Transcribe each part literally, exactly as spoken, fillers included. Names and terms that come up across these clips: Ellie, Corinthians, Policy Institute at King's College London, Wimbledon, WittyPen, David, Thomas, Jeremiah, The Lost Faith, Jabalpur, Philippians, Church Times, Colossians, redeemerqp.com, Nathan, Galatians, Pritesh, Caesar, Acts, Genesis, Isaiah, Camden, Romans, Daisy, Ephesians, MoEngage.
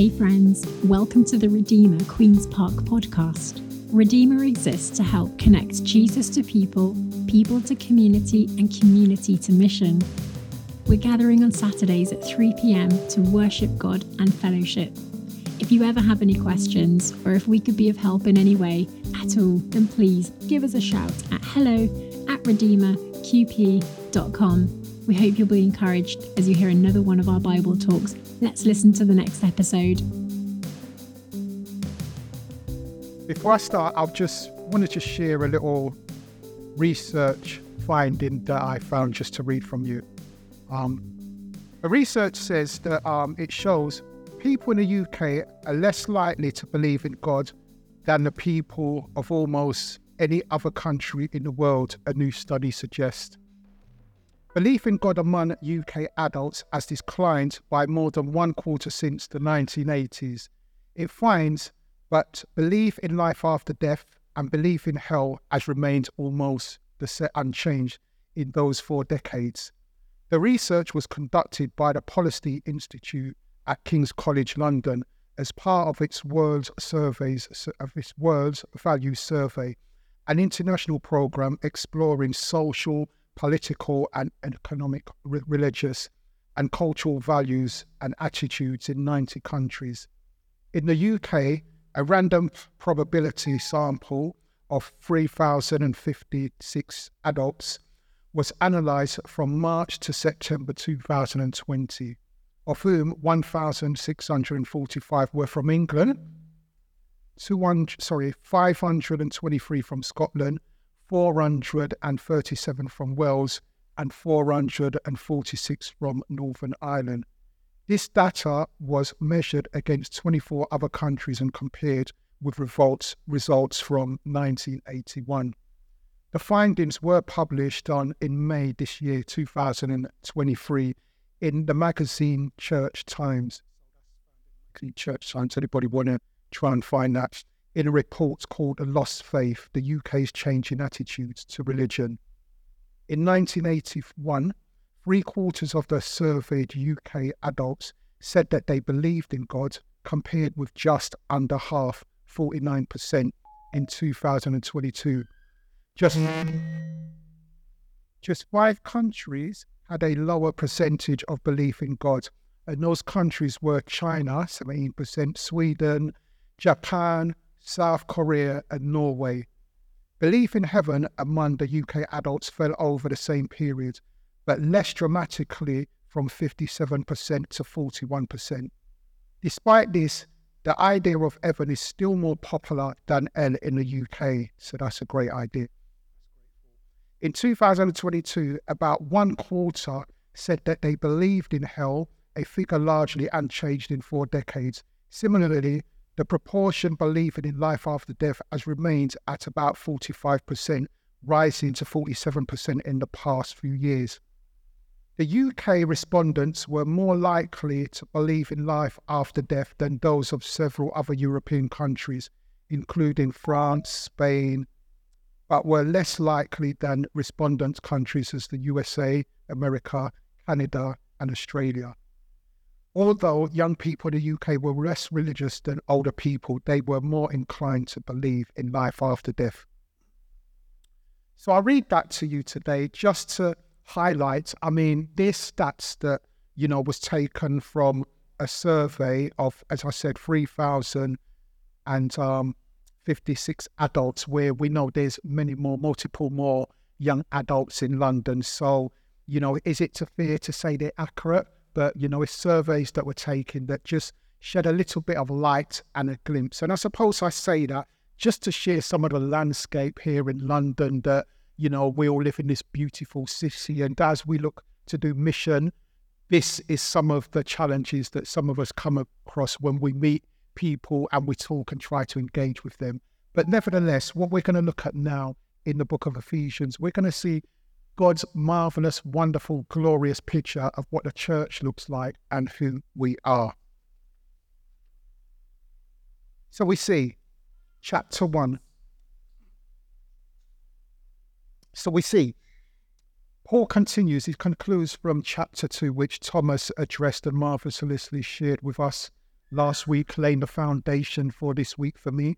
Hey friends, welcome to the Redeemer Queen's Park podcast. Redeemer exists to help connect Jesus to people, people to community, and community to mission. We're gathering on Saturdays at three p.m. to worship God and fellowship. If you ever have any questions, or if we could be of help in any way at all, then please give us a shout at hello at redeemer q p dot com. We hope you'll be encouraged as you hear another one of our Bible talks. Let's listen to the next episode. Before I start, I'll just want to just share a little research finding that I found just to read from you. Um, the research says that um, it shows people in the U K are less likely to believe in God than the people of almost any other country in the world, a new study suggests. Belief in God among U K adults has declined by more than one quarter since the nineteen eighties. It finds that belief in life after death and belief in hell has remained almost unchanged in those four decades. The research was conducted by the Policy Institute at King's College London as part of its World Surveys of its World Values Survey, an international programme exploring social, political and economic, re- religious and cultural values and attitudes in ninety countries. In the U K, a random probability sample of three thousand fifty-six adults was analysed from March to September two thousand twenty, of whom one thousand six hundred forty-five were from England, two hundred, sorry, five hundred twenty-three from Scotland, four hundred thirty-seven from Wales and four hundred forty-six from Northern Ireland. This data was measured against twenty-four other countries and compared with revolts, results from nineteen eighty-one. The findings were published on in May this year, two thousand twenty-three, in the magazine Church Times. Church Times, anybody want to try and find that? In a report called The Lost Faith, the U K's Changing Attitudes to Religion. In nineteen eighty-one, three quarters of the surveyed U K adults said that they believed in God, compared with just under half, forty-nine percent, in two thousand twenty-two. Just, just five countries had a lower percentage of belief in God, and those countries were China, seventeen percent, Sweden, Japan, South Korea and Norway. Belief in heaven among the U K adults fell over the same period, but less dramatically from fifty-seven percent to forty-one percent. Despite this, the idea of heaven is still more popular than hell in the U K, so that's a great idea. In two thousand twenty-two, about one quarter said that they believed in hell, a figure largely unchanged in four decades. Similarly, the proportion believing in life after death has remained at about forty-five percent, rising to forty-seven percent in the past few years. The U K respondents were more likely to believe in life after death than those of several other European countries, including France, Spain, but were less likely than respondent countries as the U S A, America, Canada, and Australia. Although young people in the U K were less religious than older people, they were more inclined to believe in life after death. So I read that to you today just to highlight, I mean, these stats that, you know, was taken from a survey of, as I said, three thousand fifty-six adults, where we know there's many more, multiple more young adults in London. So, you know, is it fair to say they're accurate? But, you know, it's surveys that were taken that just shed a little bit of light and a glimpse. And I suppose I say that just to share some of the landscape here in London that, you know, we all live in this beautiful city. And as we look to do mission, this is some of the challenges that some of us come across when we meet people and we talk and try to engage with them. But nevertheless, what we're going to look at now in the book of Ephesians, we're going to see God's marvellous, wonderful, glorious picture of what the church looks like and who we are. So we see chapter one. So we see Paul continues, he concludes from chapter two, which Thomas addressed and marvellously shared with us last week laying the foundation for this week for me.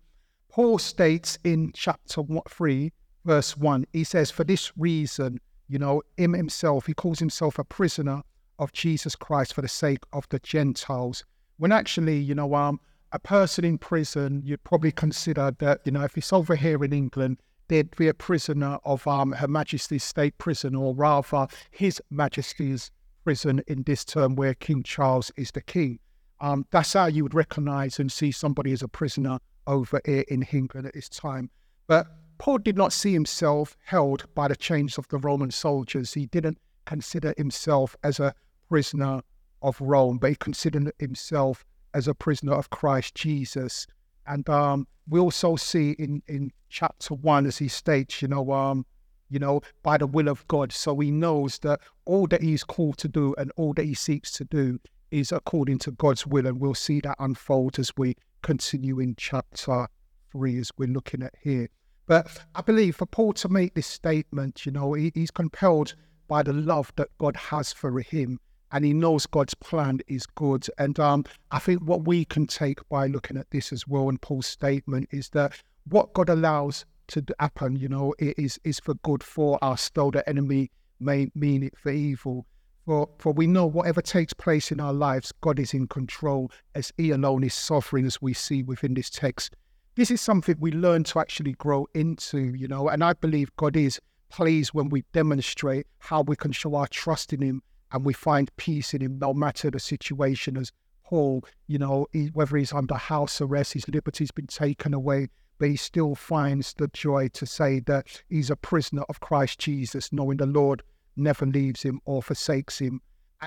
Paul states in chapter three, verse one, he says, for this reason, you know, him himself, he calls himself a prisoner of Jesus Christ for the sake of the Gentiles. When actually, you know, um, a person in prison, you'd probably consider that, you know, if it's over here in England, they'd be a prisoner of um, Her Majesty's State Prison, or rather His Majesty's Prison in this term where King Charles is the king. Um, that's how you would recognize and see somebody as a prisoner over here in England at this time. But Paul did not see himself held by the chains of the Roman soldiers. He didn't consider himself as a prisoner of Rome, but he considered himself as a prisoner of Christ Jesus. And um, we also see in, in chapter one, as he states, you know, um, you know, by the will of God. So he knows that all that he's called to do and all that he seeks to do is according to God's will. And we'll see that unfold as we continue in chapter three, as we're looking at here. But I believe for Paul to make this statement, you know, he, he's compelled by the love that God has for him. And he knows God's plan is good. And um, I think what we can take by looking at this as well, and Paul's statement, is that what God allows to happen, you know, it is, is for good for us, though the enemy may mean it for evil. For, for we know whatever takes place in our lives, God is in control, as he alone is sovereign, as we see within this text. This is something we learn to actually grow into, you know, and I believe God is pleased when we demonstrate how we can show our trust in him and we find peace in him, no matter the situation. As Paul, you know, he, whether he's under house arrest, his liberty's been taken away, but he still finds the joy to say that he's a prisoner of Christ Jesus, knowing the Lord never leaves him or forsakes him.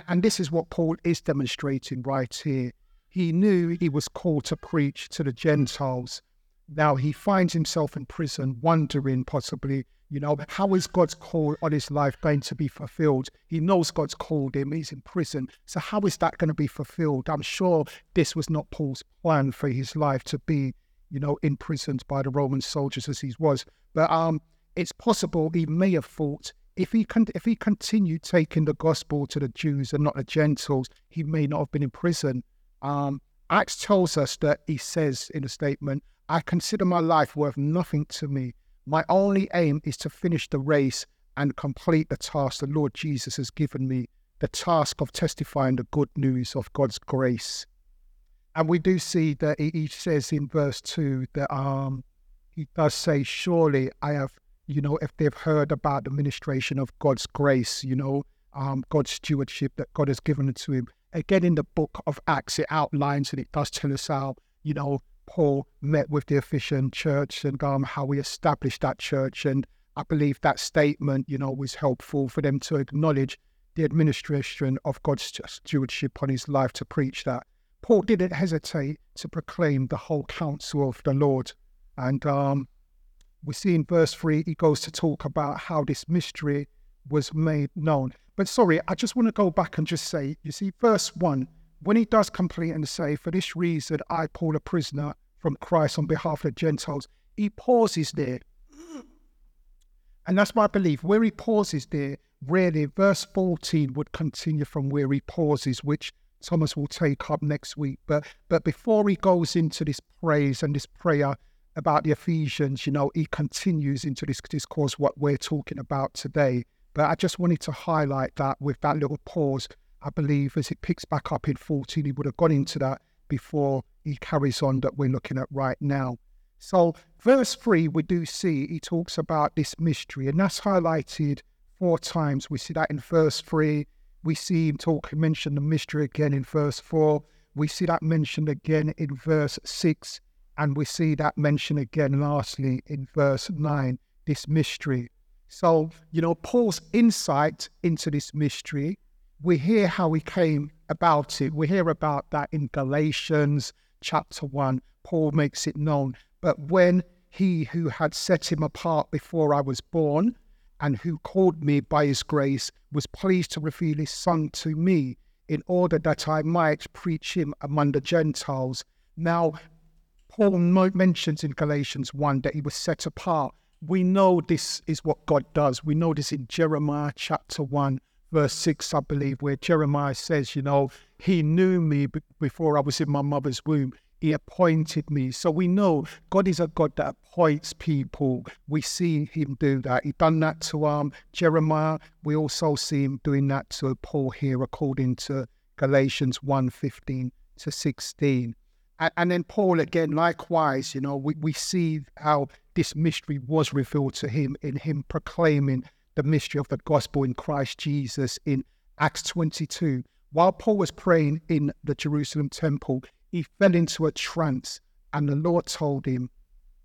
And this is what Paul is demonstrating right here. He knew he was called to preach to the Gentiles. Now he finds himself in prison, wondering possibly, you know, how is God's call on his life going to be fulfilled? He knows God's called him, he's in prison. So how is that going to be fulfilled? I'm sure this was not Paul's plan for his life, to be, you know, imprisoned by the Roman soldiers as he was. But um, it's possible he may have thought, if he con- if he continued taking the gospel to the Jews and not the Gentiles, he may not have been in prison. Um, Acts tells us that he says in a statement, I consider my life worth nothing to me. My only aim is to finish the race and complete the task the Lord Jesus has given me, the task of testifying the good news of God's grace. And we do see that he says in verse two that um, he does say, surely I have, you know, if they've heard about the ministration of God's grace, you know, um, God's stewardship that God has given to him. Again, in the book of Acts, it outlines and it does tell us how, you know, Paul met with the Ephesian church and um, how he established that church. And I believe that statement, you know, was helpful for them to acknowledge the administration of God's stewardship on his life to preach that. Paul didn't hesitate to proclaim the whole counsel of the Lord. And um, we see in verse three, he goes to talk about how this mystery was made known. But sorry, I just want to go back and just say, you see, verse one, when he does complete and say, for this reason, I, Paul, a prisoner from Christ on behalf of the Gentiles, he pauses there. And that's my belief. Where he pauses there, really, verse fourteen would continue from where he pauses, which Thomas will take up next week. But but before he goes into this praise and this prayer about the Ephesians, you know, he continues into this discourse, what we're talking about today. But I just wanted to highlight that with that little pause. I believe as it picks back up in fourteen, he would have gone into that before he carries on that we're looking at right now. So verse three, we do see he talks about this mystery, and that's highlighted four times. We see that in verse three. We see him talk, mention the mystery again in verse four. We see that mentioned again in verse six. And we see that mentioned again lastly in verse nine, this mystery. So, you know, Paul's insight into this mystery, we hear how he came about it. We hear about that in Galatians chapter one. Paul makes it known. But when he who had set him apart before I was born and who called me by his grace was pleased to reveal his son to me in order that I might preach him among the Gentiles. Now, Paul mentions in Galatians one that he was set apart. We know this is what God does. We know this in Jeremiah chapter one. Verse six, I believe, where Jeremiah says, you know, He knew me before I was in my mother's womb. He appointed me. So we know God is a God that appoints people. We see him do that. He done that to um, Jeremiah. We also see him doing that to Paul here, according to Galatians one fifteen to sixteen. And, and then Paul, again, likewise, you know, we, we see how this mystery was revealed to him in him proclaiming the mystery of the gospel in Christ Jesus in Acts twenty-two. While Paul was praying in the Jerusalem temple, he fell into a trance, and the Lord told him,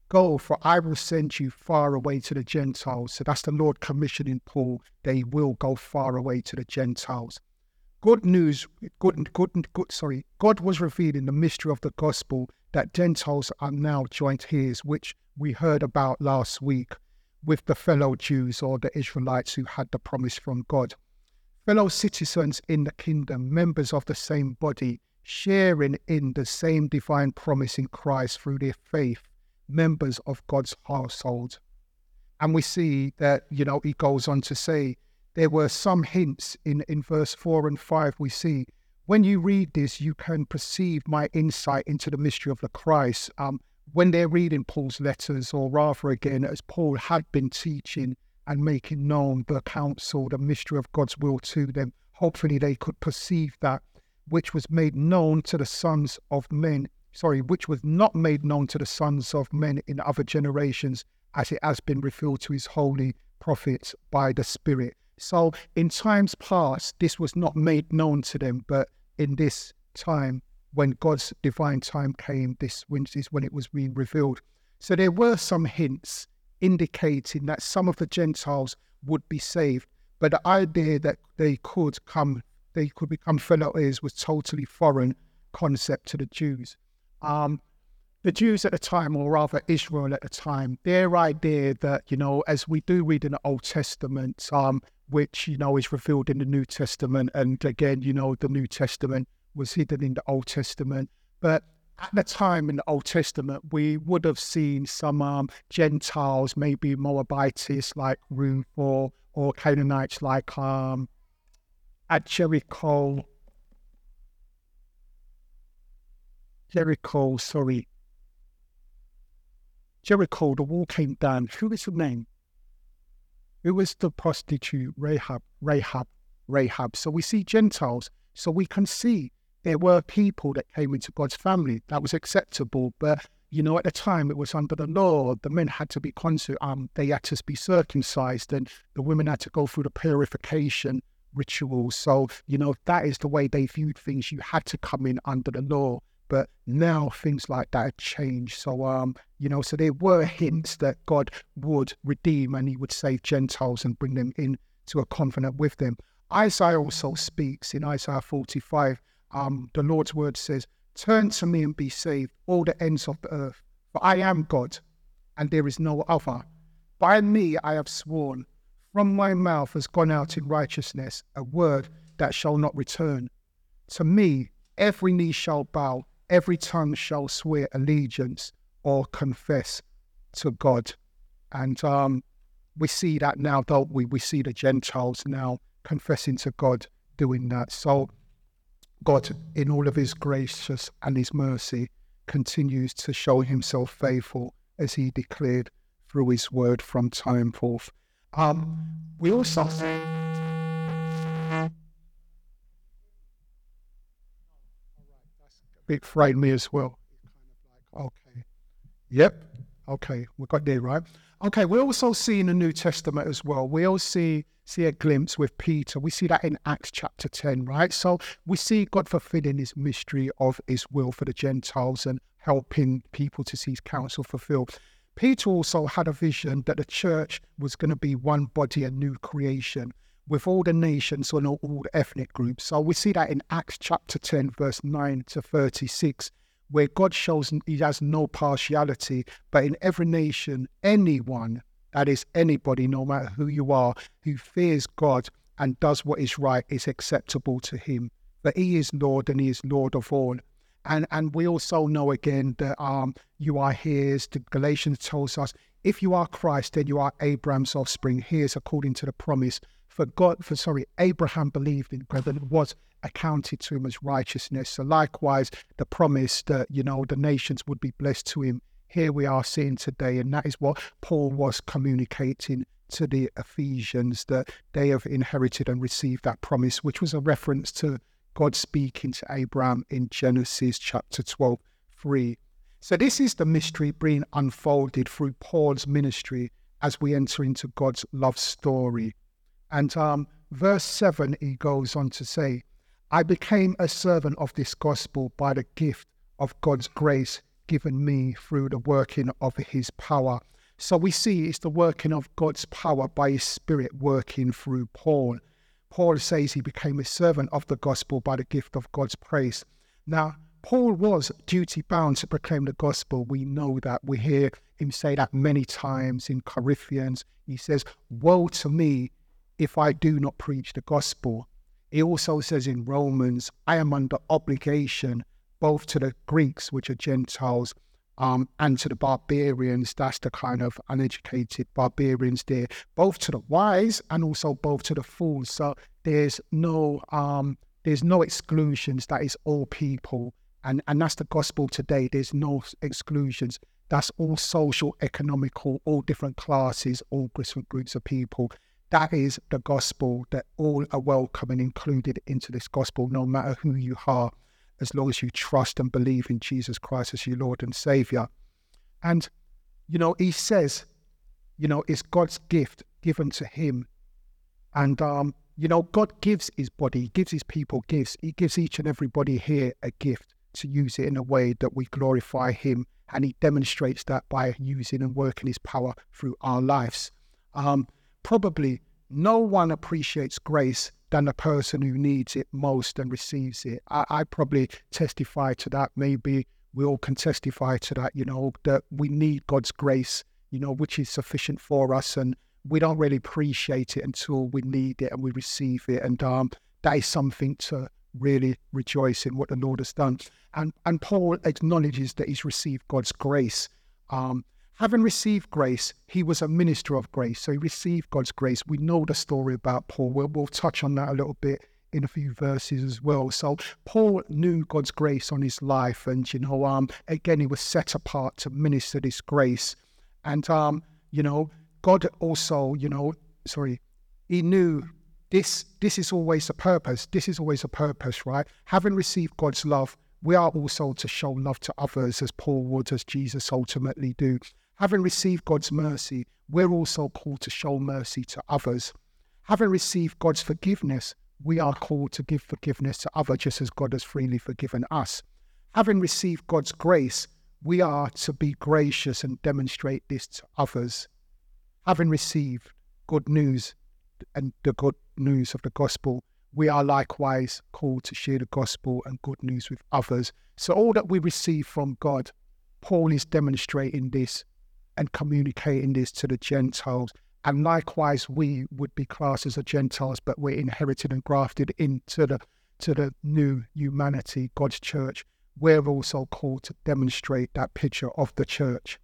"Go, for I will send you far away to the Gentiles." So that's the Lord commissioning Paul. They will go far away to the Gentiles. Good news, good, good, good, sorry. God was revealing the mystery of the gospel that Gentiles are now joint heirs, which we heard about last week with the fellow Jews or the Israelites who had the promise from God. Fellow citizens in the kingdom, members of the same body, sharing in the same divine promise in Christ through their faith, members of God's household. And we see that, you know, he goes on to say, there were some hints in, in verse four and five. We see, when you read this, you can perceive my insight into the mystery of the Christ. Um, when they're reading Paul's letters, or rather again, as Paul had been teaching and making known the counsel, the mystery of God's will to them, hopefully they could perceive that which was made known to the sons of men, sorry, which was not made known to the sons of men in other generations, as it has been revealed to his holy prophets by the Spirit. So in times past, this was not made known to them, but in this time, when God's divine time came, this is when it was being revealed. So there were some hints indicating that some of the Gentiles would be saved, but the idea that they could come, they could become fellow heirs was totally foreign concept to the Jews. Um, the Jews at the time, or rather Israel at the time, their idea that, you know, as we do read in the Old Testament, um, which, you know, is revealed in the New Testament. And again, you know, the New Testament was hidden in the Old Testament. But at the time in the Old Testament, we would have seen some um, Gentiles, maybe Moabites like Ruth, or, or Canaanites like um, at Jericho, Jericho, sorry. Jericho, the wall came down. Who is her name? It was the prostitute, Rahab, Rahab, Rahab. So we see Gentiles. So we can see there were people that came into God's family. That was acceptable. But, you know, at the time it was under the law. The men had to be consecrated. Um, they had to be circumcised, and the women had to go through the purification rituals. So, you know, that is the way they viewed things. You had to come in under the law. But now things like that have changed. So, um, you know, so there were hints that God would redeem and he would save Gentiles and bring them in to a covenant with them. Isaiah also speaks in Isaiah forty-five. Um, the Lord's word says, "Turn to me and be saved, all the ends of the earth. For I am God, and there is no other. By me I have sworn, from my mouth has gone out in righteousness a word that shall not return. To me every knee shall bow, every tongue shall swear allegiance or confess to God." And um, we see that now, don't we? We see the Gentiles now confessing to God, doing that. So God, in all of his gracious and his mercy, continues to show himself faithful, as he declared through his word from time forth. Um, we also... It frightened me as well. Okay. Yep. Okay. We got there, right? Okay. We also see in the New Testament as well. We all see, see a glimpse with Peter. We see that in Acts chapter ten, right? So we see God fulfilling his mystery of his will for the Gentiles and helping people to see his counsel fulfilled. Peter also had a vision that the church was going to be one body, a new creation, with all the nations and all the ethnic groups. So we see that in Acts chapter ten, verse nine to thirty-six, where God shows he has no partiality, but in every nation, anyone, that is anybody, no matter who you are, who fears God and does what is right is acceptable to him. But he is Lord, and he is Lord of all. And and we also know again that um, you are heirs. The Galatians tells us, if you are Christ, then you are Abraham's offspring, heirs according to the promise, for God, for sorry, Abraham believed in God, and it was accounted to him as righteousness. So likewise, the promise that, you know, the nations would be blessed to him. Here we are seeing today, and that is what Paul was communicating to the Ephesians, that they have inherited and received that promise, which was a reference to God speaking to Abraham in Genesis chapter twelve, three. So this is the mystery being unfolded through Paul's ministry as we enter into God's love story. And um, verse seven, he goes on to say, I became a servant of this gospel by the gift of God's grace given me through the working of his power. So we see it's the working of God's power by his Spirit working through Paul. Paul says he became a servant of the gospel by the gift of God's grace. Now, Paul was duty-bound to proclaim the gospel. We know that. We hear him say that many times in Corinthians. He says, woe to me if I do not preach the gospel. He also says in Romans, I am under obligation both to the Greeks, which are Gentiles, um, and to the barbarians. That's the kind of uneducated barbarians there, both to the wise and also both to the fools. So there's no, um, there's no exclusions. That is all people. And, and that's the gospel today. There's no exclusions. That's all social, economical, all different classes, all different groups of people. That is the gospel, that all are welcome and included into this gospel, no matter who you are, as long as you trust and believe in Jesus Christ as your Lord and Savior. And, you know, he says, you know, it's God's gift given to him. And, um, you know, God gives his body, he gives his people gifts. He gives each and everybody here a gift to use it in a way that we glorify him. And he demonstrates that by using and working his power through our lives. Um, Probably no one appreciates grace than the person who needs it most and receives it. I, I probably testify to that. Maybe we all can testify to that, you know, that we need God's grace, you know, which is sufficient for us. And we don't really appreciate it until we need it and we receive it. And um, that is something to really rejoice in, what the Lord has done. And, and Paul acknowledges that he's received God's grace. Um Having received grace, he was a minister of grace. So he received God's grace. We know the story about Paul. We'll, we'll touch on that a little bit in a few verses as well. So Paul knew God's grace on his life. And, you know, um, again, he was set apart to minister this grace. And, um, you know, God also, you know, sorry, he knew this, this is always a purpose. This is always a purpose, right? Having received God's love, we are also to show love to others as Paul would, as Jesus ultimately do. Having received God's mercy, we're also called to show mercy to others. Having received God's forgiveness, we are called to give forgiveness to others, just as God has freely forgiven us. Having received God's grace, we are to be gracious and demonstrate this to others. Having received good news and the good news of the gospel, we are likewise called to share the gospel and good news with others. So all that we receive from God, Paul is demonstrating this and communicating this to the Gentiles. And likewise, we would be classed as the Gentiles, but we're inherited and grafted into the to the new humanity, God's church. We're also called to demonstrate that picture of the church.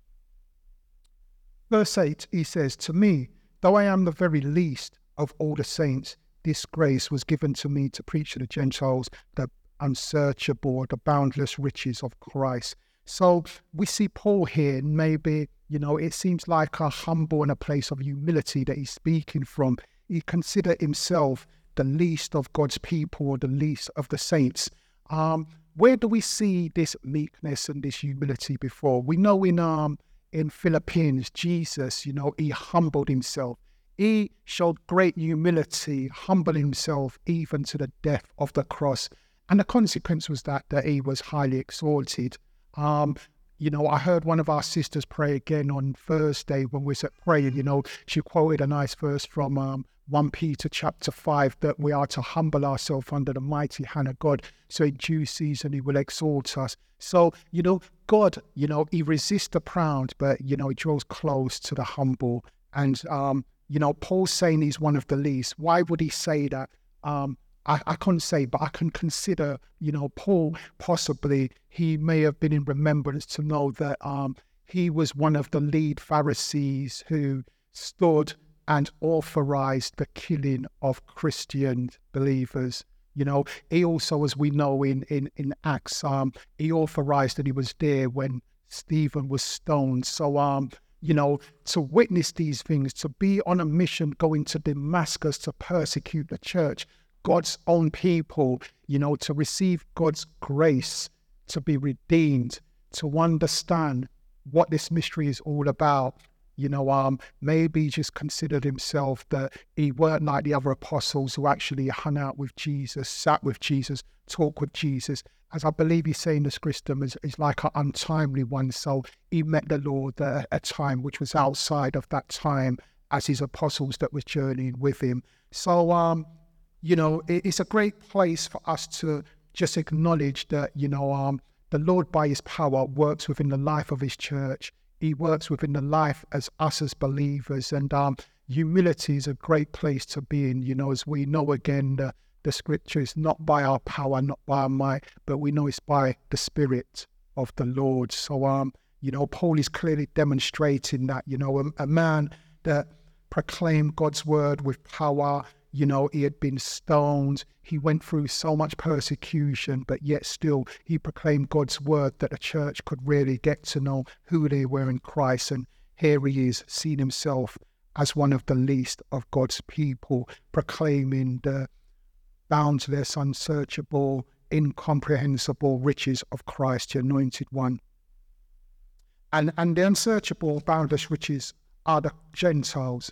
Verse eight, he says, to me, though I am the very least of all the saints, this grace was given to me to preach to the Gentiles the unsearchable, the boundless riches of Christ. So we see Paul here, and maybe, you know, it seems like a humble and a place of humility that he's speaking from. He considered himself the least of God's people, or the least of the saints. Um, where do we see this meekness and this humility before? We know in um in Philippians, Jesus, you know, he humbled himself. He showed great humility, humbled himself even to the death of the cross. And the consequence was that, that he was highly exalted. Um, you know, I heard one of our sisters pray again on Thursday when we were praying, you know, she quoted a nice verse from um, First Peter chapter five, that we are to humble ourselves under the mighty hand of God, so in due season he will exalt us. So, you know, God, you know, he resists the proud, but, you know, he draws close to the humble. And, um, you know, Paul's saying he's one of the least. Why would he say that? Um, I, I couldn't say, but I can consider, you know, Paul, possibly he may have been in remembrance to know that um, he was one of the lead Pharisees who stood and authorized the killing of Christian believers. You know, he also, as we know in, in, in Acts, um, he authorized that he was there when Stephen was stoned. So, um, you know, to witness these things, to be on a mission going to Damascus to persecute the church, God's own people, you know, to receive God's grace, to be redeemed, to understand what this mystery is all about. You know, um, maybe he just considered himself that he weren't like the other apostles who actually hung out with Jesus, sat with Jesus, talked with Jesus. As I believe he's saying, this Christum is, is like an untimely one. So he met the Lord at a time which was outside of that time as his apostles that was journeying with him. So, um, you know, it, it's a great place for us to just acknowledge that, you know, um, the Lord by his power works within the life of his church. He works within the life as us as believers, and um, humility is a great place to be in. You know, as we know again, the, the scripture is not by our power, not by our might, but we know it's by the Spirit of the Lord. So, um, you know, Paul is clearly demonstrating that, you know, a, a man that proclaimed God's word with power. You know, he had been stoned. He went through so much persecution, but yet still he proclaimed God's word that the church could really get to know who they were in Christ. And here he is, seeing himself as one of the least of God's people, proclaiming the boundless, unsearchable, incomprehensible riches of Christ, the Anointed One. And, and the unsearchable, boundless riches are the Gentiles.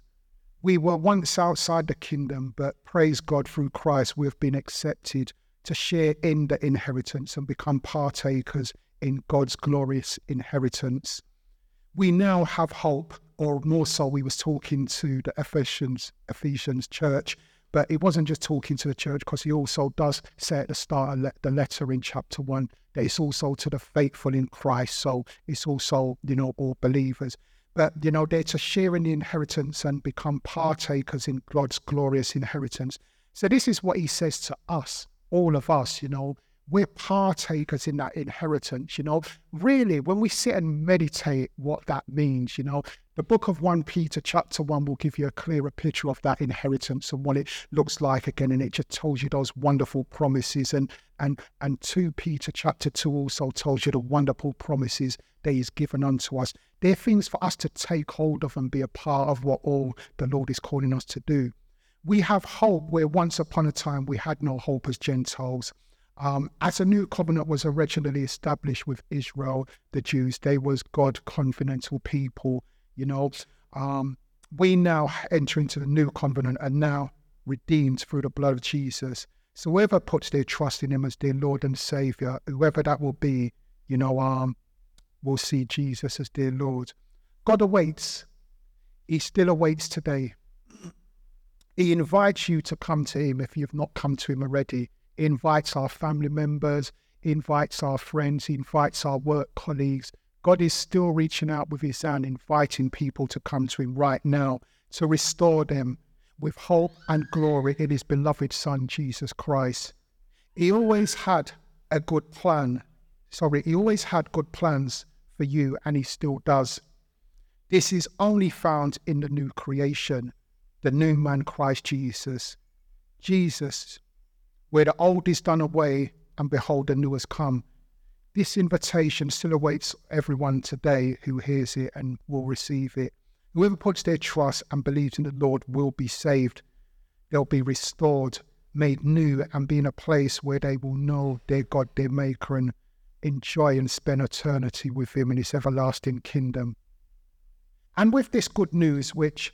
We were once outside the kingdom, but praise God, through Christ, we have been accepted to share in the inheritance and become partakers in God's glorious inheritance. We now have hope, or more so, we was talking to the Ephesians, Ephesians church, but it wasn't just talking to the church, because he also does say at the start of the letter in chapter one, that it's also to the faithful in Christ. So it's also, you know, all believers. But, you know, they're to share in the inheritance and become partakers in God's glorious inheritance. So this is what he says to us, all of us, you know, we're partakers in that inheritance, you know. Really, when we sit and meditate what that means, you know, the book of First Peter chapter one will give you a clearer picture of that inheritance and what it looks like again. And it just tells you those wonderful promises. And and and Second Peter chapter two also tells you the wonderful promises that he's given unto us. They're things for us to take hold of and be a part of what all the Lord is calling us to do. We have hope where once upon a time we had no hope as Gentiles. Um, as a new covenant was originally established with Israel, the Jews, they was God covenantal people, you know. Um, we now enter into the new covenant and now redeemed through the blood of Jesus. So whoever puts their trust in him as their Lord and Savior, whoever that will be, you know, um, will see Jesus as their Lord. God awaits. He still awaits today. He invites you to come to him if you've not come to him already. He invites our family members, he invites our friends, he invites our work colleagues. God is still reaching out with his hand, inviting people to come to him right now to restore them with hope and glory in his beloved Son, Jesus Christ. He always had a good plan. Sorry, he always had good plans for you, and he still does. This is only found in the new creation, the new man, Christ Jesus. Jesus, where the old is done away, and behold, the new has come. This invitation still awaits everyone today who hears it and will receive it. Whoever puts their trust and believes in the Lord will be saved. They'll be restored, made new, and be in a place where they will know their God, their Maker, and enjoy and spend eternity with him in his everlasting kingdom. And with this good news, which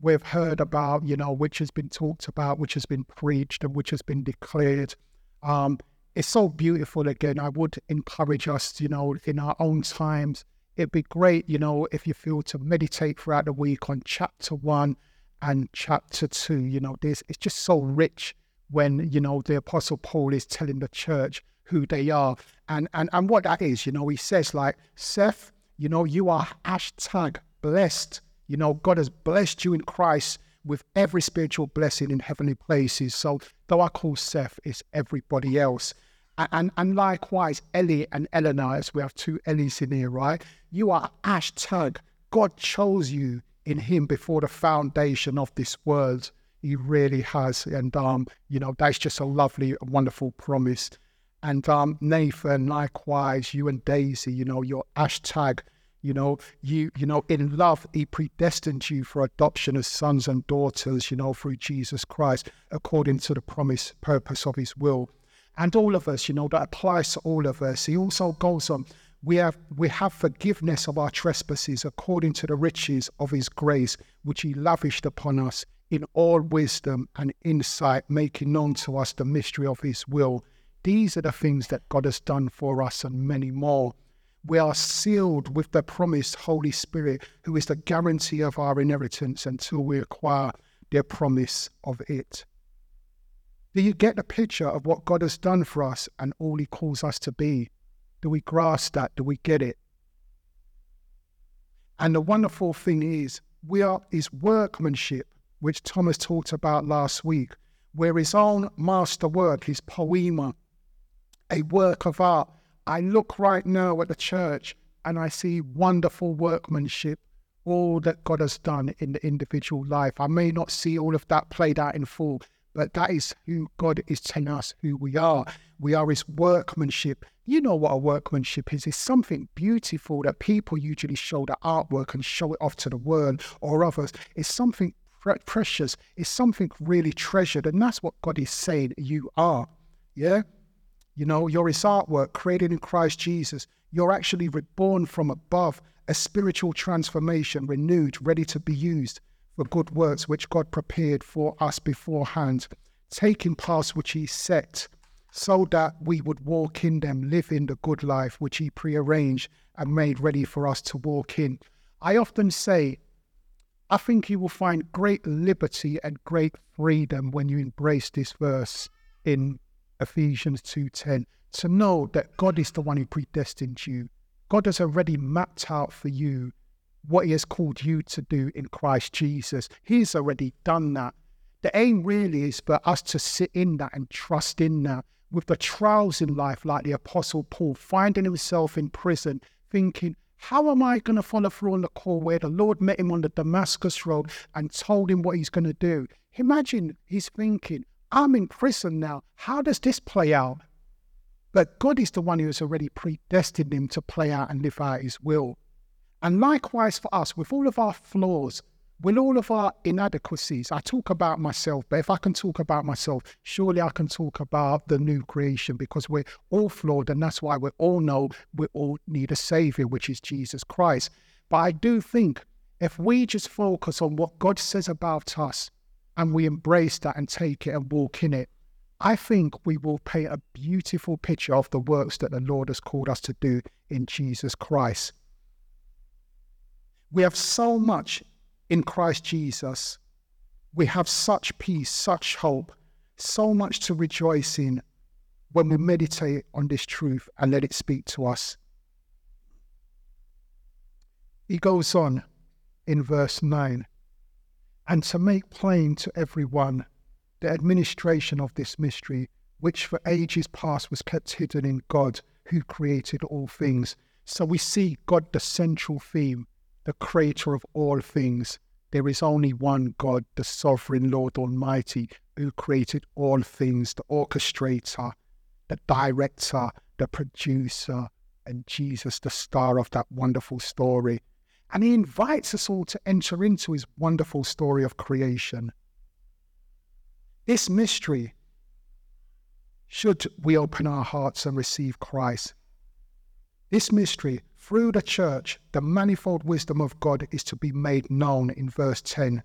we've heard about, you know, which has been talked about, which has been preached and which has been declared. Um, it's so beautiful. Again, I would encourage us, you know, in our own times, it'd be great, you know, if you feel to meditate throughout the week on chapter one and chapter two, you know, this it's just so rich when, you know, the Apostle Paul is telling the church who they are and, and, and what that is, you know, he says like, Seth, you know, you are hashtag blessed. You know, God has blessed you in Christ with every spiritual blessing in heavenly places. So though I call Seth, it's everybody else. And, and, and likewise, Ellie and Eleanor, as we have two Ellies in here, right? You are hashtag God chose you. in him before the foundation of this world. He really has. And, um, you know, that's just a lovely, wonderful promise. And um, Nathan, likewise, you and Daisy, you know, your hashtag, you know, you, you know, in love, he predestined you for adoption as sons and daughters, you know, through Jesus Christ, according to the promise, purpose of his will. And all of us, you know, that applies to all of us. He also goes on, we have, we have forgiveness of our trespasses according to the riches of his grace, which he lavished upon us in all wisdom and insight, making known to us the mystery of his will. These are the things that God has done for us and many more. We are sealed with the promised Holy Spirit, who is the guarantee of our inheritance until we acquire the promise of it. Do you get the picture of what God has done for us and all he calls us to be? Do we grasp that? Do we get it? And the wonderful thing is, we are his workmanship, which Thomas talked about last week, where his own masterwork, his poema, a work of art. I look right now at the church and I see wonderful workmanship, all that God has done in the individual life. I may not see all of that played out in full, but that is who God is telling us who we are. We are his workmanship. You know what a workmanship is. It's something beautiful that people usually show the artwork and show it off to the world or others. It's something precious. It's something really treasured. And that's what God is saying you are. Yeah? You know, you're his artwork, created in Christ Jesus. You're actually reborn from above, a spiritual transformation, renewed, ready to be used for good works, which God prepared for us beforehand, taking paths which he set, so that we would walk in them, live in the good life, which he prearranged and made ready for us to walk in. I often say, I think you will find great liberty and great freedom when you embrace this verse in Ephesians two ten, to know that God is the one who predestined you. God has already mapped out for you what he has called you to do in Christ Jesus. He's already done that. The aim really is for us to sit in that and trust in that. With the trials in life, like the Apostle Paul, finding himself in prison, thinking, how am I going to follow through on the call where the Lord met him on the Damascus Road and told him what he's going to do? Imagine he's thinking, I'm in prison now. How does this play out? But God is the one who has already predestined him to play out and live out his will. And likewise for us, with all of our flaws, with all of our inadequacies, I talk about myself, but if I can talk about myself, surely I can talk about the new creation, because we're all flawed, and that's why we all know we all need a saviour, which is Jesus Christ. But I do think if we just focus on what God says about us, and we embrace that and take it and walk in it, I think we will paint a beautiful picture of the works that the Lord has called us to do in Jesus Christ. We have so much in Christ Jesus. We have such peace, such hope, so much to rejoice in when we meditate on this truth and let it speak to us. He goes on in verse nine. And to make plain to everyone the administration of this mystery, which for ages past was kept hidden in God, who created all things. So we see God, the central theme, the creator of all things. There is only one God, the sovereign Lord Almighty, who created all things, the orchestrator, the director, the producer, and Jesus, the star of that wonderful story. And he invites us all to enter into his wonderful story of creation. This mystery, should we open our hearts and receive Christ, this mystery, through the church, the manifold wisdom of God is to be made known in verse ten.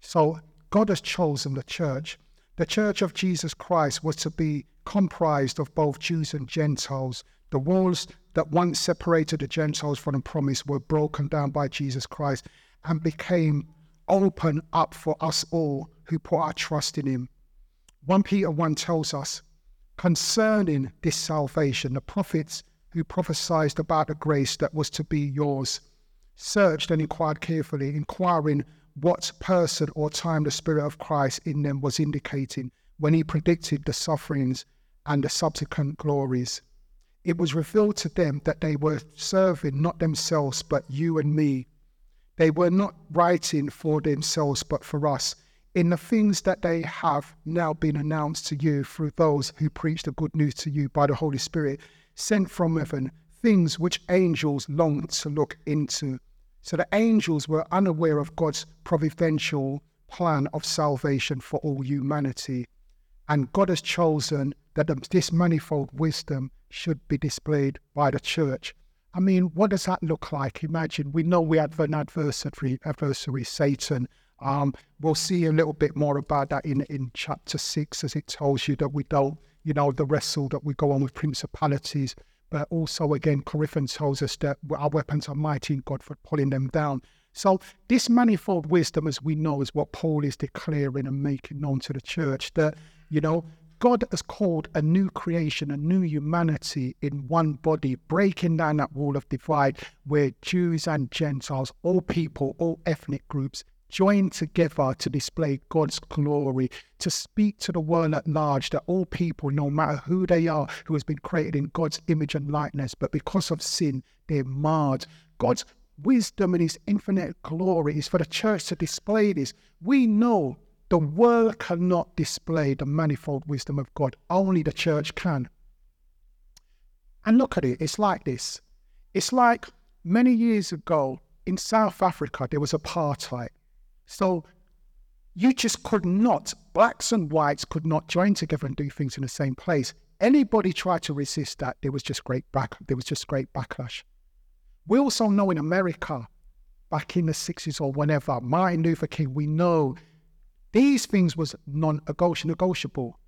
So God has chosen the church. The church of Jesus Christ was to be comprised of both Jews and Gentiles. The walls that once separated the Gentiles from the promise were broken down by Jesus Christ and became open up for us all who put our trust in him. First Peter one tells us, concerning this salvation, the prophets who prophesied about the grace that was to be yours searched and inquired carefully, inquiring what person or time the Spirit of Christ in them was indicating when he predicted the sufferings and the subsequent glories. It was revealed to them that they were serving not themselves, but you and me. They were not writing for themselves, but for us, in the things that they have now been announced to you through those who preach the good news to you by the Holy Spirit, sent from heaven, things which angels long to look into. So the angels were unaware of God's providential plan of salvation for all humanity. And God has chosen that this manifold wisdom should be displayed by the church. I mean, what does that look like? Imagine, we know we have an adversary, adversary Satan. Um, we'll see a little bit more about that in, in chapter six, as it tells you that we don't, you know, the wrestle that we go on with principalities. But also, again, Corinthians tells us that our weapons are mighty in God for pulling them down. So this manifold wisdom, as we know, is what Paul is declaring and making known to the church, that, you know, God has called a new creation, a new humanity in one body, breaking down that wall of divide where Jews and Gentiles, all people, all ethnic groups, join together to display God's glory, to speak to the world at large that all people, no matter who they are, who has been created in God's image and likeness, but because of sin, they're marred. God's wisdom and his infinite glory is for the church to display this. We know the world cannot display the manifold wisdom of God. Only the church can. And look at it. It's like this. It's like many years ago in South Africa, there was apartheid. So you just could not, blacks and whites could not join together and do things in the same place. Anybody tried to resist that, there was just great back, there was just great backlash. We also know in America, back in the sixties or whenever, Martin Luther King, we know these things was non-negotiable.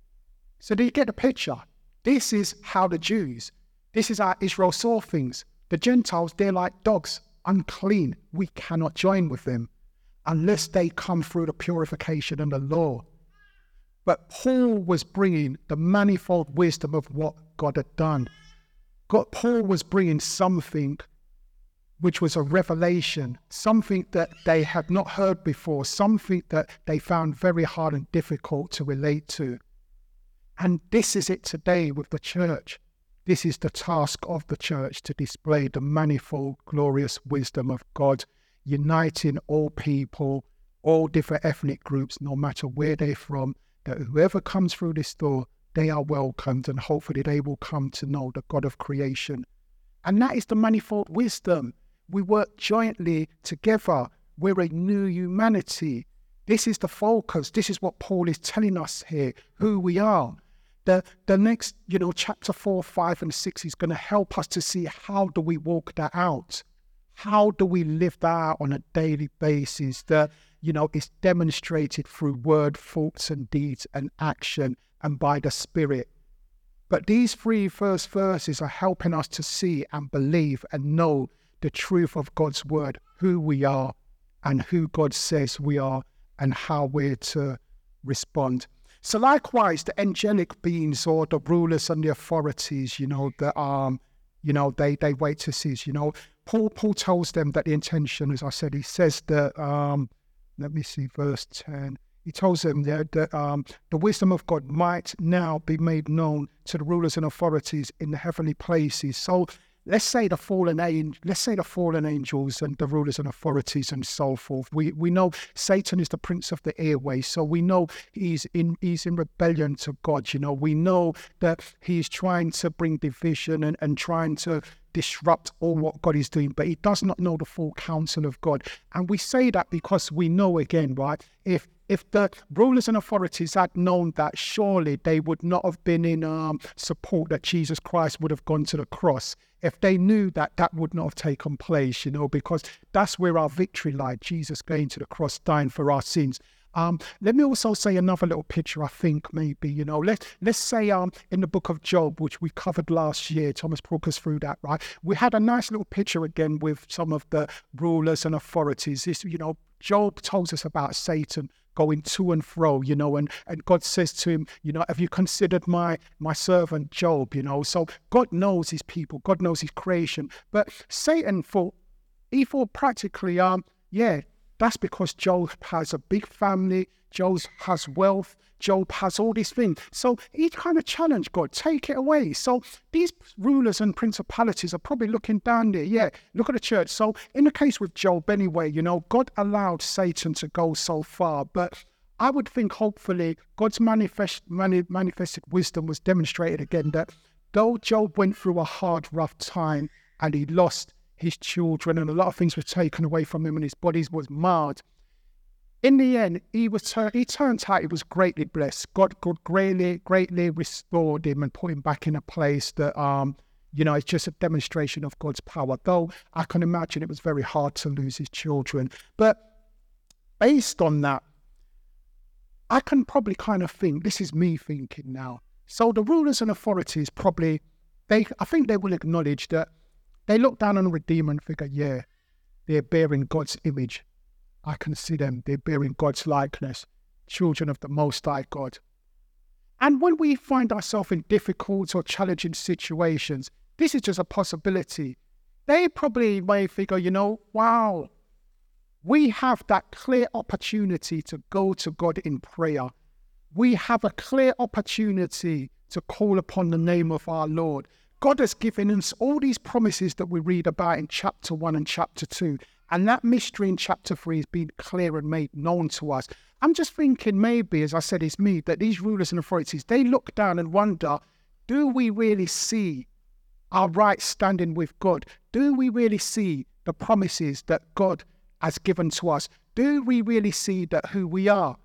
So do you get the picture? This is how the Jews, this is how Israel saw things. The Gentiles, they're like dogs, unclean. We cannot join with them unless they come through the purification and the law. But Paul was bringing the manifold wisdom of what God had done. God, Paul was bringing something which was a revelation, something that they had not heard before, something that they found very hard and difficult to relate to. And this is it today with the church. This is the task of the church, to display the manifold, glorious wisdom of God, uniting all people, all different ethnic groups, no matter where they're from, that whoever comes through this door, they are welcomed, and hopefully they will come to know the God of creation. And that is the manifold wisdom. We work jointly together. We're a new humanity. This is the focus. This is what Paul is telling us here, who we are. The, the next, you know, chapter four, five, and six is going to help us to see how do we walk that out. How do we live that out on a daily basis that, you know, is demonstrated through word, thoughts, and deeds, and action, and by the Spirit. But these three first verses are helping us to see and believe and know the truth of God's word, who we are, and who God says we are, and how we're to respond. So likewise, the angelic beings, or the rulers and the authorities, you know, that um, you know, they they wait to see, you know. Paul Paul tells them that the intention, as I said, he says that, um, let me see, verse ten. He tells them that, that um, the wisdom of God might now be made known to the rulers and authorities in the heavenly places. So let's say the fallen angel, let's say the fallen angels and the rulers and authorities and so forth. We we know Satan is the prince of the airways, so we know he's in he's in rebellion to God. You know, we know that he's trying to bring division and, and trying to disrupt all what God is doing, but he does not know the full counsel of God. And we say that because we know, again, right? If if the rulers and authorities had known that, surely they would not have been in um, support that Jesus Christ would have gone to the cross. If they knew that, that would not have taken place, you know, because that's where our victory lies, Jesus going to the cross, dying for our sins. Um, let me also say another little picture, I think, maybe, you know, let's, let's say um, in the book of Job, which we covered last year, Thomas broke us through that, right? We had a nice little picture again with some of the rulers and authorities. This, you know, Job tells us about Satan going to and fro, you know, and, and God says to him, you know, have you considered my my servant Job, you know? So God knows his people, God knows his creation. But Satan, for, he thought practically, um, yeah, That's because Job has a big family, Job has wealth, Job has all these things. So he kind of challenged God, take it away. So these rulers and principalities are probably looking down there. Yeah, look at the church. So in the case with Job anyway, you know, God allowed Satan to go so far. But I would think hopefully God's manifest, mani- manifested wisdom was demonstrated again that though Job went through a hard, rough time and he lost his children and a lot of things were taken away from him and his body was marred, in the end, he was he turned out he was greatly blessed. God, God greatly, greatly restored him and put him back in a place that, um, you know, it's just a demonstration of God's power. Though I can imagine it was very hard to lose his children. But based on that, I can probably kind of think, this is me thinking now. So the rulers and authorities probably, they I think they will acknowledge that they look down on a Redeemer and figure, yeah, they're bearing God's image. I can see them. They're bearing God's likeness, children of the Most High God. And when we find ourselves in difficult or challenging situations, this is just a possibility. They probably may figure, you know, wow, we have that clear opportunity to go to God in prayer. We have a clear opportunity to call upon the name of our Lord. God has given us all these promises that we read about in chapter one and chapter two. And that mystery in chapter three has been clear and made known to us. I'm just thinking maybe, as I said, it's me, that these rulers and authorities, they look down and wonder, do we really see our right standing with God? Do we really see the promises that God has given to us? Do we really see that who we are?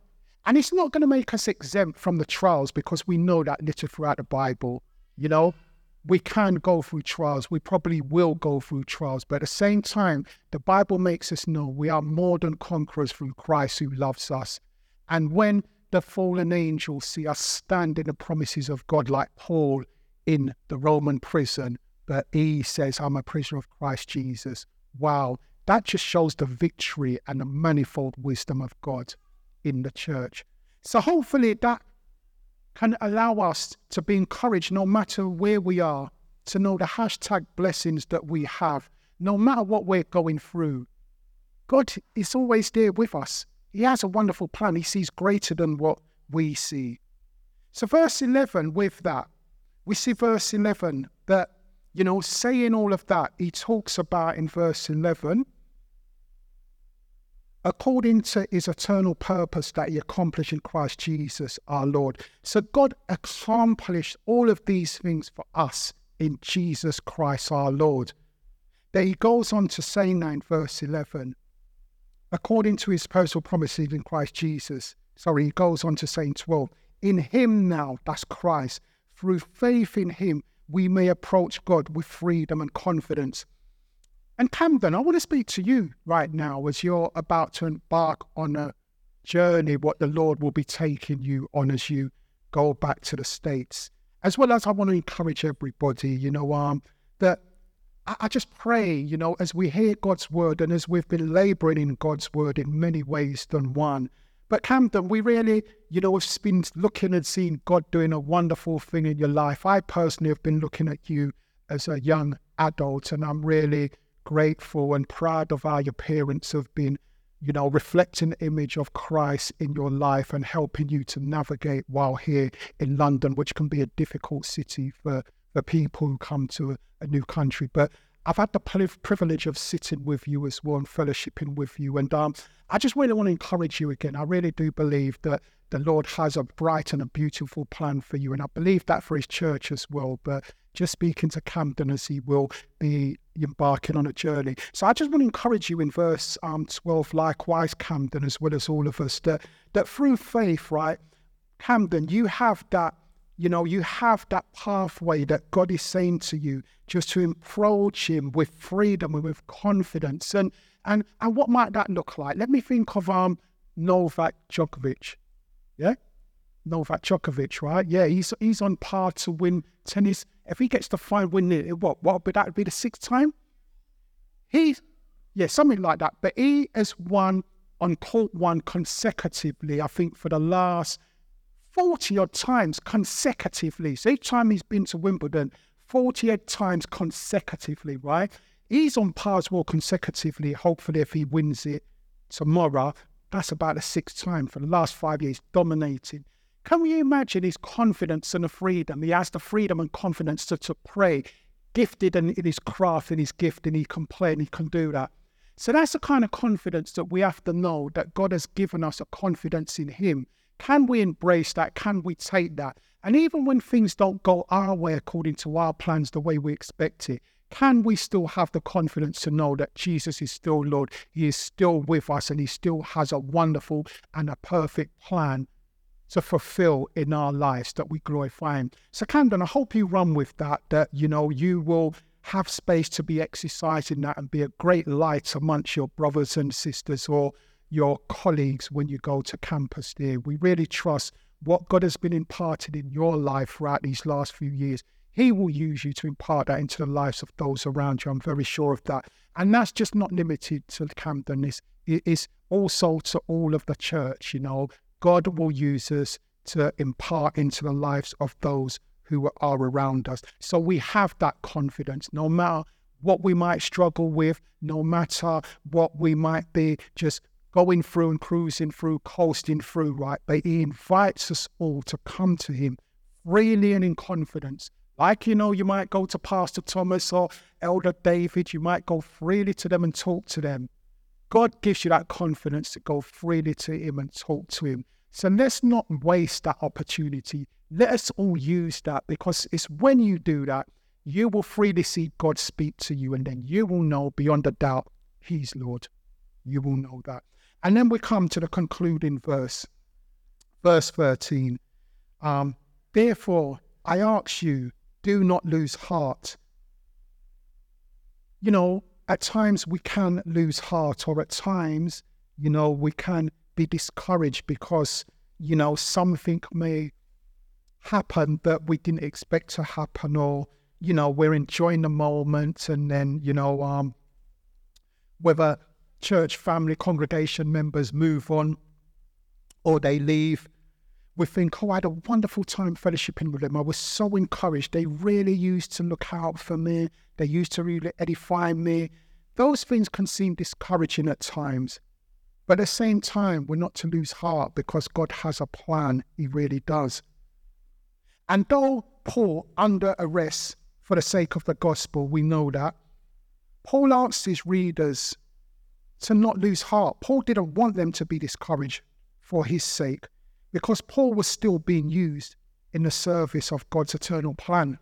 And it's not going to make us exempt from the trials, because we know that little throughout the Bible, you know? We can go through trials. We probably will go through trials. But at the same time, the Bible makes us know we are more than conquerors through Christ who loves us. And when the fallen angels see us stand in the promises of God, like Paul in the Roman prison, but he says, I'm a prisoner of Christ Jesus. Wow, that just shows the victory and the manifold wisdom of God in the church. So hopefully that can allow us to be encouraged, no matter where we are, to know the hashtag blessings that we have, no matter what we're going through. God is always there with us. He has a wonderful plan. He sees greater than what we see. So verse eleven, with that, we see verse eleven that, you know, saying all of that, he talks about in verse eleven, according to his eternal purpose that he accomplished in Christ Jesus our Lord. So God accomplished all of these things for us in Jesus Christ our Lord. Then he goes on to say now in verse eleven, according to his personal promises in Christ Jesus. Sorry, he goes on to say in twelve, in him now, that's Christ, through faith in him, we may approach God with freedom and confidence. And Camden, I want to speak to you right now as you're about to embark on a journey, what the Lord will be taking you on as you go back to the States. As well as I want to encourage everybody, you know, um, that I, I just pray, you know, as we hear God's word and as we've been laboring in God's word in many ways than one. But Camden, we really, you know, have been looking and seeing God doing a wonderful thing in your life. I personally have been looking at you as a young adult, and I'm really grateful and proud of how your parents have been, you know, reflecting the image of Christ in your life and helping you to navigate while here in London, which can be a difficult city for, for people who come to a, a new country. But I've had the privilege of sitting with you as well and fellowshipping with you. And um, I just really want to encourage you again. I really do believe that the Lord has a bright and a beautiful plan for you. And I believe that for his church as well. But just speaking to Camden as he will be embarking on a journey. So I just want to encourage you in verse um, twelve, likewise, Camden, as well as all of us, that, that through faith, right, Camden, you have that, you know, you have that pathway that God is saying to you, just to approach him with freedom and with confidence. And and and what might that look like? Let me think of um Novak Djokovic. Yeah? Novak Djokovic, right? Yeah, he's he's on par to win tennis. If he gets to find win it, what what would that be, the sixth time? He yeah, something like that. But he has won on court one consecutively, I think, for the last forty-odd times consecutively. So each time he's been to Wimbledon, forty-eight times consecutively, right? He's on par as well consecutively, hopefully, if he wins it tomorrow. That's about the sixth time for the last five years, dominating. Can we imagine his confidence and the freedom? He has the freedom and confidence to, to pray, gifted in, in his craft, in his gift, and he can play and he can do that. So that's the kind of confidence that we have to know, that God has given us a confidence in him. Can we embrace that? Can we take that? And even when things don't go our way according to our plans, the way we expect it, can we still have the confidence to know that Jesus is still Lord? He is still with us and he still has a wonderful and a perfect plan to fulfill in our lives, that we glorify him. So Camden, I hope you run with that, that, you know, you will have space to be exercising that and be a great light amongst your brothers and sisters or your colleagues when you go to campus there. We really trust what God has been imparted in your life throughout these last few years. He will use you to impart that into the lives of those around you. I'm very sure of that. And that's just not limited to Camden. It's, it's also to all of the church, you know. God will use us to impart into the lives of those who are around us. So we have that confidence, no matter what we might struggle with, no matter what we might be just going through and cruising through, coasting through, right? But he invites us all to come to him freely and in confidence. Like, you know, you might go to Pastor Thomas or Elder David, you might go freely to them and talk to them. God gives you that confidence to go freely to him and talk to him. So let's not waste that opportunity. Let us all use that, because it's when you do that, you will freely see God speak to you, and then you will know beyond a doubt, he's Lord. You will know that. And then we come to the concluding verse, verse thirteen. Um, Therefore, I ask you, do not lose heart. You know, at times we can lose heart, or at times, you know, we can be discouraged because, you know, something may happen that we didn't expect to happen, or, you know, we're enjoying the moment, and then, you know, um, whether church, family, congregation members move on or they leave, we think, oh, I had a wonderful time fellowshipping with them. I was so encouraged. They really used to look out for me. They used to really edify me. Those things can seem discouraging at times. But at the same time, we're not to lose heart, because God has a plan. He really does. And though Paul under arrest for the sake of the gospel, we know that, Paul asked his readers to not lose heart. Paul didn't want them to be discouraged for his sake, because Paul was still being used in the service of God's eternal plan.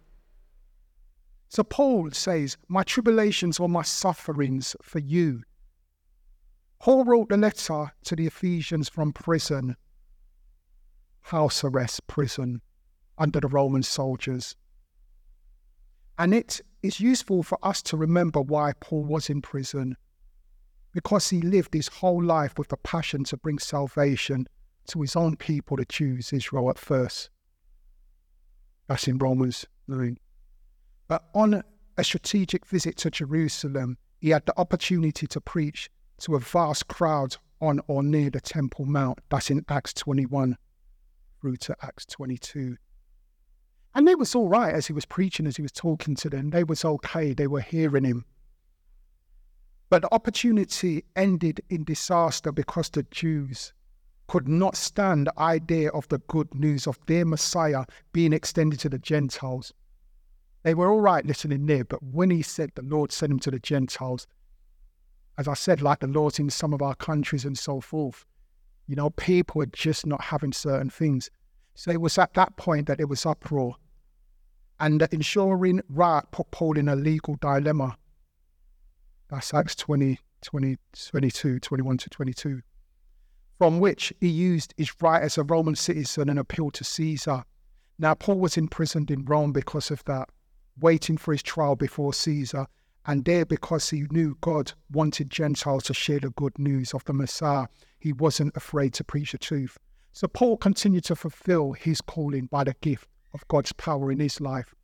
So Paul says, my tribulations or my sufferings for you. Paul wrote the letter to the Ephesians from prison, house arrest, prison, under the Roman soldiers. And it is useful for us to remember why Paul was in prison, because he lived his whole life with the passion to bring salvation to his own people, the Jews, Israel at first. That's in Romans nine. But on a strategic visit to Jerusalem, he had the opportunity to preach to a vast crowd on or near the Temple Mount. That's in Acts twenty-one through to Acts twenty-two. And they was all right as he was preaching, as he was talking to them. They was okay. They were hearing him. But the opportunity ended in disaster, because the Jews could not stand the idea of the good news of their Messiah being extended to the Gentiles. They were all right listening there, but when he said the Lord sent him to the Gentiles, as I said, like the Lord's in some of our countries and so forth, you know, people are just not having certain things. So it was at that point that it was uproar. And the ensuring riot put Paul in a legal dilemma. That's Acts twenty, twenty, twenty-two, twenty-one to twenty-two. From which he used his right as a Roman citizen and appealed to Caesar. Now, Paul was imprisoned in Rome because of that, waiting for his trial before Caesar, and there, because he knew God wanted Gentiles to share the good news of the Messiah, he wasn't afraid to preach the truth. So Paul continued to fulfill his calling by the gift of God's power in his life.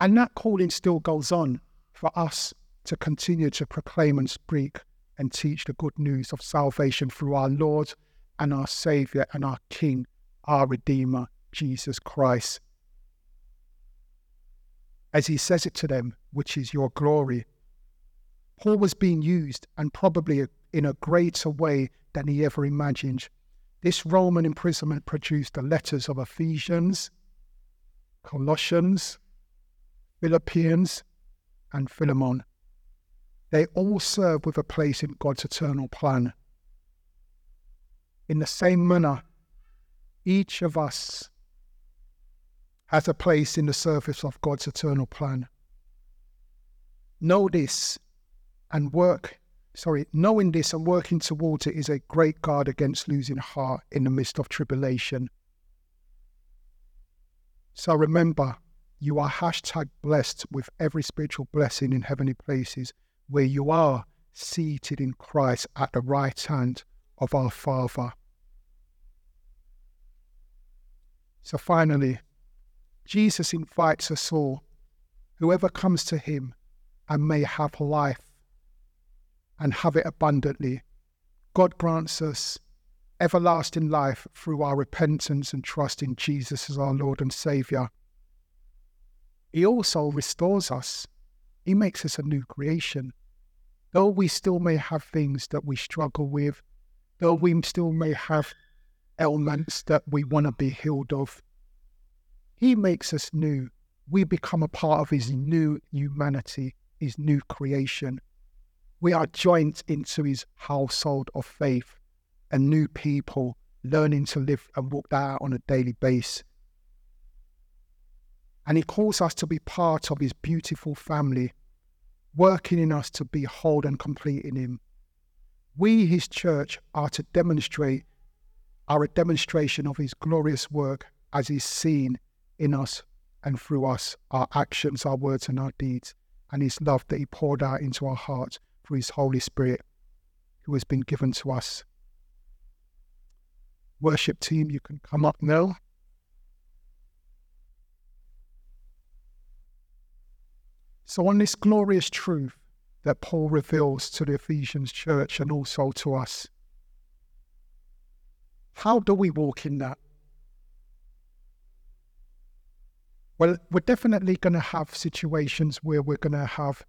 And that calling still goes on for us to continue to proclaim and speak and teach the good news of salvation through our Lord and our Saviour and our King, our Redeemer, Jesus Christ. As he says it to them, which is your glory. Paul was being used, and probably in a greater way than he ever imagined. This Roman imprisonment produced the letters of Ephesians, Colossians, Philippians, and Philemon. They all serve with a place in God's eternal plan. In the same manner, each of us has a place in the service of God's eternal plan. Know this and work, sorry, knowing this and working towards it is a great guard against losing heart in the midst of tribulation. So remember, you are hashtag blessed with every spiritual blessing in heavenly places, where you are seated in Christ at the right hand of our Father. So finally, Jesus invites us all, whoever comes to him and may have life and have it abundantly. God grants us everlasting life through our repentance and trust in Jesus as our Lord and Saviour. He also restores us. He makes us a new creation. Though we still may have things that we struggle with, though we still may have ailments that we want to be healed of, he makes us new. We become a part of his new humanity, his new creation. We are joined into his household of faith, a new people learning to live and walk that out on a daily basis. And he calls us to be part of his beautiful family, working in us to be whole and complete in him. We, his church, are to demonstrate, are a demonstration of his glorious work as is seen in us and through us, our actions, our words and our deeds, and his love that he poured out into our hearts through his Holy Spirit who has been given to us. Worship team, you can come up now. So on this glorious truth that Paul reveals to the Ephesians church and also to us, how do we walk in that? Well, we're definitely going to have situations where we're going to have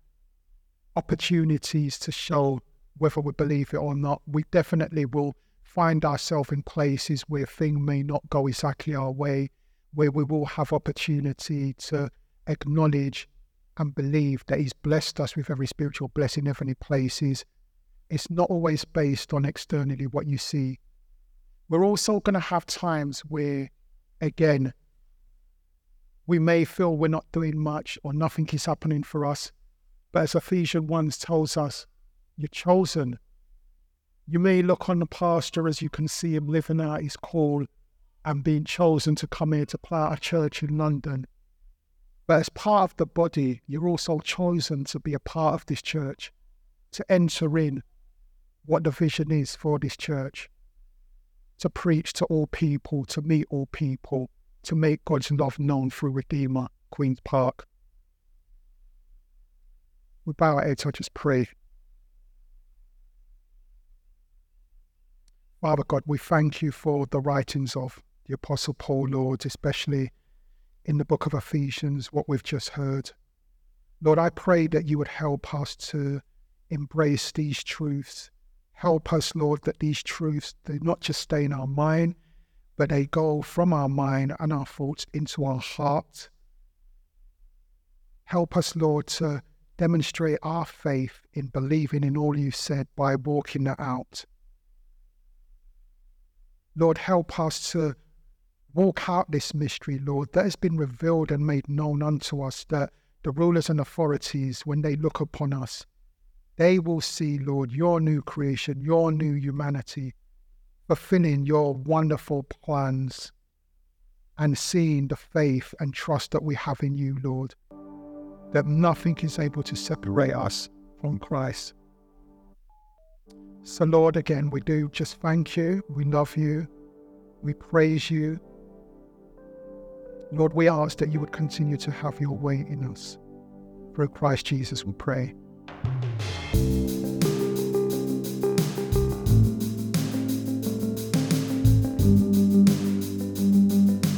opportunities to show whether we believe it or not. We definitely will find ourselves in places where things may not go exactly our way, where we will have opportunity to acknowledge and believe that he's blessed us with every spiritual blessing in heavenly places. It's not always based on externally what you see. We're also going to have times where, again, we may feel we're not doing much or nothing is happening for us. But as Ephesians one tells us, you're chosen. You may look on the pastor as you can see him living out his call and being chosen to come here to plant a church in London. But as part of the body, you're also chosen to be a part of this church, to enter in what the vision is for this church, to preach to all people, to meet all people, to make God's love known through Redeemer Queen's Park. We bow our heads, I just pray. Father God, we thank you for the writings of the Apostle Paul, Lord, especially in the book of Ephesians, what we've just heard. Lord, I pray that you would help us to embrace these truths. Help us, Lord, that these truths do not just stay in our mind, but they go from our mind and our thoughts into our heart. Help us, Lord, to demonstrate our faith in believing in all you said by walking that out. Lord, help us to walk out this mystery, Lord, that has been revealed and made known unto us, that the rulers and authorities, when they look upon us, they will see, Lord, your new creation, your new humanity, fulfilling your wonderful plans and seeing the faith and trust that we have in you, Lord, that nothing is able to separate us from Christ. So, Lord, again, we do just thank you. We love you. We praise you. Lord, we ask that you would continue to have your way in us. Through Christ Jesus, we pray.